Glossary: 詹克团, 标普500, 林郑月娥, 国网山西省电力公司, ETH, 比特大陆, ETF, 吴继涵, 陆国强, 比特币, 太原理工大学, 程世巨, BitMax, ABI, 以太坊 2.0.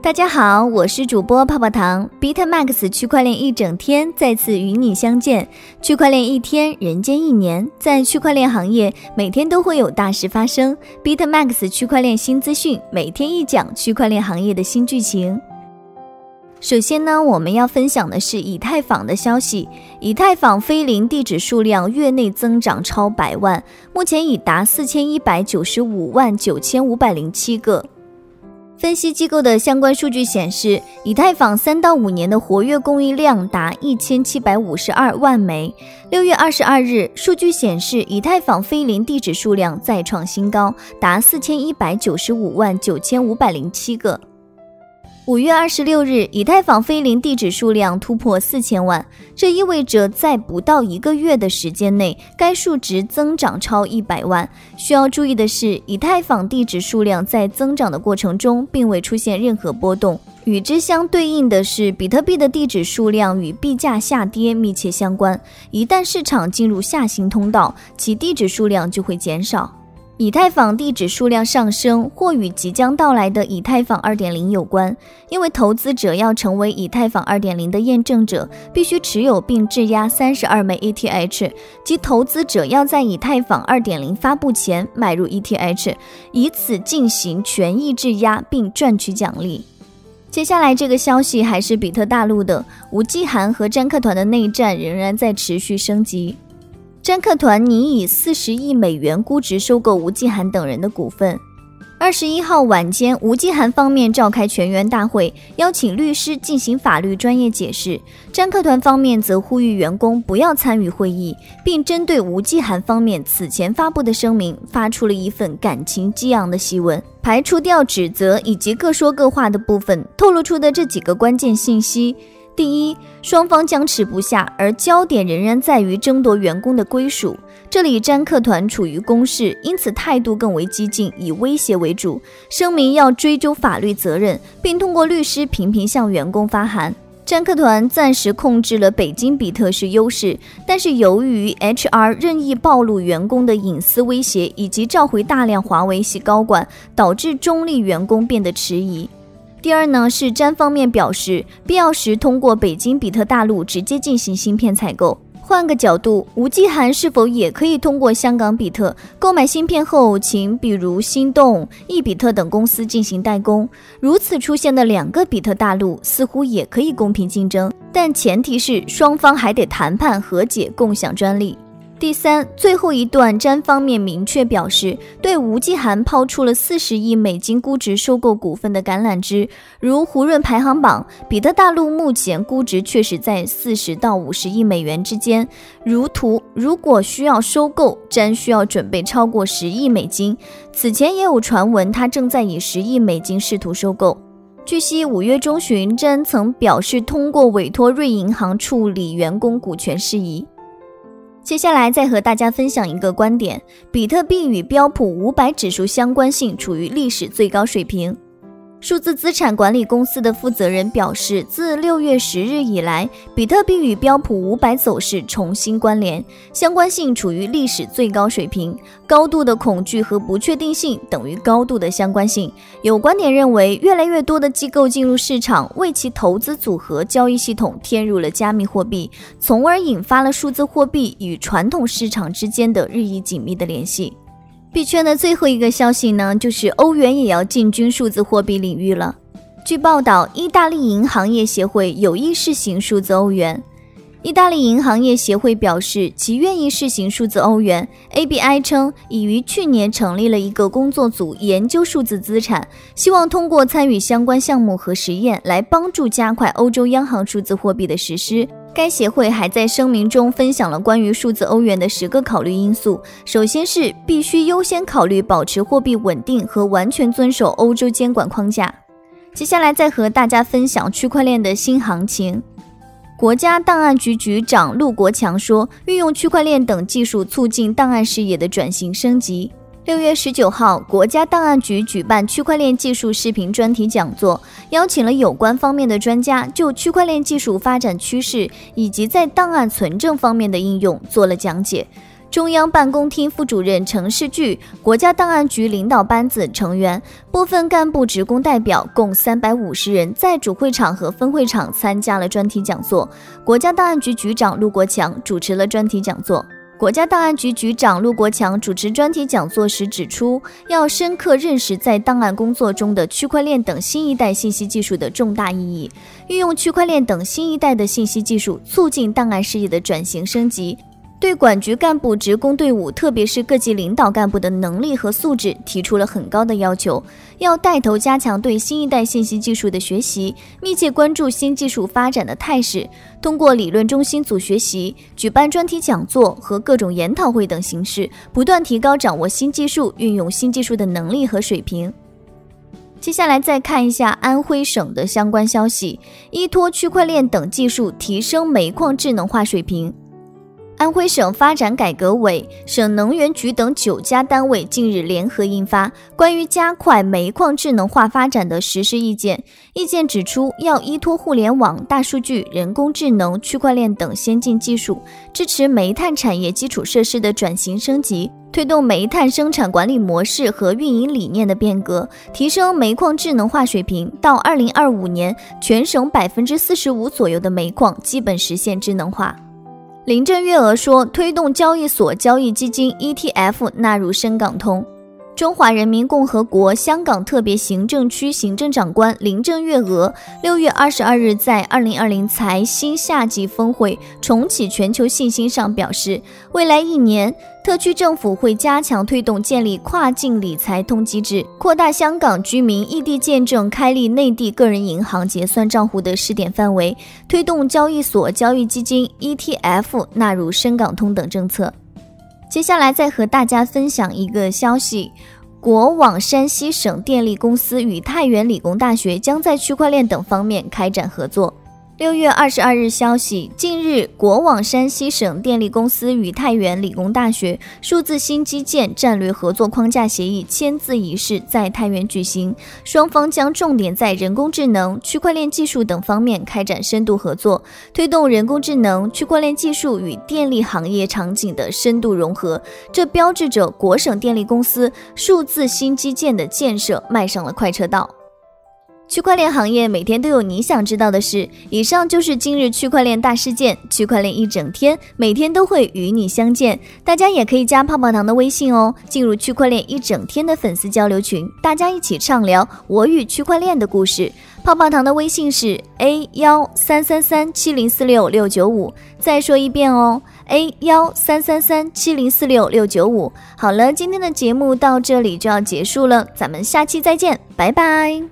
大家好，我是主播泡泡糖。 BitMax 区块链一整天再次与你相见，区块链一天，人间一年。在区块链行业，每天都会有大事发生。 BitMax 区块链新资讯，每天一讲区块链行业的新剧情。首先呢，我们要分享的是以太坊的消息。以太坊非零地址数量月内增长超100万，目前已达41959507个。分析机构的相关数据显示，以太坊3到5年的活跃供应量达1752万枚。6月22日，数据显示，以太坊非零地址数量再创新高，达41959507个。5月26日，以太坊非零地址数量突破4000万，这意味着在不到1个月的时间内，该数值增长超100万。需要注意的是，以太坊地址数量在增长的过程中并未出现任何波动。与之相对应的是，比特币的地址数量与币价下跌密切相关，一旦市场进入下行通道，其地址数量就会减少。以太坊地址数量上升或与即将到来的以太坊 2.0 有关，因为投资者要成为以太坊 2.0 的验证者，必须持有并质押32枚 ETH， 即投资者要在以太坊 2.0 发布前买入 ETH， 以此进行权益质押并赚取奖励。接下来这个消息还是比特大陆的，吴继涵和詹克团的内战仍然在持续升级。詹克团拟以40亿美元估值收购吴继涵等人的股份。21号晚间，吴继涵方面召开全员大会，邀请律师进行法律专业解释。詹克团方面则呼吁员工不要参与会议，并针对吴继涵方面此前发布的声明，发出了一份感情激昂的檄文，排除掉指责以及各说各话的部分，透露出的这几个关键信息。第一，双方僵持不下，而焦点仍然在于争夺员工的归属。这里詹克团处于攻势，因此态度更为激进，以威胁为主，声明要追究法律责任，并通过律师频频向员工发函。詹克团暂时控制了北京比特市优势，但是由于 HR 任意暴露员工的隐私威胁，以及召回大量华为系高管，导致中立员工变得迟疑。第二呢，是詹方面表示，必要时通过北京比特大陆直接进行芯片采购。换个角度，吴继涵是否也可以通过香港比特购买芯片后，请比如心动、易比特等公司进行代工？如此出现的2个比特大陆似乎也可以公平竞争，但前提是双方还得谈判和解，共享专利。第三，最后一段詹方面明确表示，对吴继涵抛出了40亿美金估值收购股份的橄榄枝。如胡润排行榜，比特大陆目前估值确实在40到50亿美元之间。如图，如果需要收购，詹需要准备超过10亿美金。此前也有传闻，他正在以10亿美金试图收购。据悉，5月中旬，詹曾表示通过委托瑞银行处理员工股权事宜。接下来再和大家分享一个观点，比特币与标普500指数相关性处于历史最高水平。数字资产管理公司的负责人表示，自6月10日以来，比特币与标普500走势重新关联，相关性处于历史最高水平。高度的恐惧和不确定性等于高度的相关性。有观点认为，越来越多的机构进入市场，为其投资组合交易系统添入了加密货币，从而引发了数字货币与传统市场之间的日益紧密的联系。币圈的最后一个消息呢，就是欧元也要进军数字货币领域了。据报道，意大利银行业协会有意试行数字欧元。意大利银行业协会表示，其愿意试行数字欧元。ABI 称，已于去年成立了一个工作组研究数字资产，希望通过参与相关项目和实验来帮助加快欧洲央行数字货币的实施。该协会还在声明中分享了关于数字欧元的10个考虑因素。首先是必须优先考虑保持货币稳定和完全遵守欧洲监管框架。接下来再和大家分享区块链的新行情。国家档案局局长陆国强说，运用区块链等技术促进档案事业的转型升级。6月19号，国家档案局举办区块链技术视频专题讲座，邀请了有关方面的专家，就区块链技术发展趋势以及在档案存证方面的应用做了讲解。中央办公厅副主任程世巨、国家档案局领导班子成员、部分干部职工代表共350人在主会场和分会场参加了专题讲座。国家档案局局长陆国强主持了专题讲座。国家档案局局长陆国强主持专题讲座时指出，要深刻认识在档案工作中的区块链等新一代信息技术的重大意义，运用区块链等新一代的信息技术，促进档案事业的转型升级，对管局干部、职工队伍，特别是各级领导干部的能力和素质提出了很高的要求，要带头加强对新一代信息技术的学习，密切关注新技术发展的态势，通过理论中心组学习、举办专题讲座和各种研讨会等形式，不断提高掌握新技术、运用新技术的能力和水平。接下来再看一下安徽省的相关消息，依托区块链等技术提升煤矿智能化水平。安徽省发展改革委、省能源局等9家单位近日联合印发《关于加快煤矿智能化发展的实施意见》。意见指出，要依托互联网、大数据、人工智能、区块链等先进技术，支持煤炭产业基础设施的转型升级，推动煤炭生产管理模式和运营理念的变革，提升煤矿智能化水平。到2025年，全省45%左右的煤矿基本实现智能化。林郑月娥说，推动交易所交易基金 ETF 纳入深港通。中华人民共和国香港特别行政区行政长官林郑月娥6月22日在2020财新夏季峰会重启全球信心上表示，未来1年，特区政府会加强推动建立跨境理财通机制，扩大香港居民异地见证开立内地个人银行结算账户的试点范围，推动交易所交易基金 ETF 纳入深港通等政策。接下来再和大家分享一个消息，国网山西省电力公司与太原理工大学将在区块链等方面开展合作。6月22日消息，近日，国网山西省电力公司与太原理工大学数字新基建战略合作框架协议签字仪式在太原举行，双方将重点在人工智能、区块链技术等方面开展深度合作，推动人工智能、区块链技术与电力行业场景的深度融合，这标志着国省电力公司数字新基建的建设迈上了快车道。区块链行业每天都有你想知道的事，以上就是今日区块链大事件，区块链一整天，每天都会与你相见。大家也可以加泡泡糖的微信哦，进入区块链一整天的粉丝交流群，大家一起畅聊我与区块链的故事。泡泡糖的微信是 A13337046695，再说一遍哦，A13337046695。好了，今天的节目到这里就要结束了，咱们下期再见，拜拜。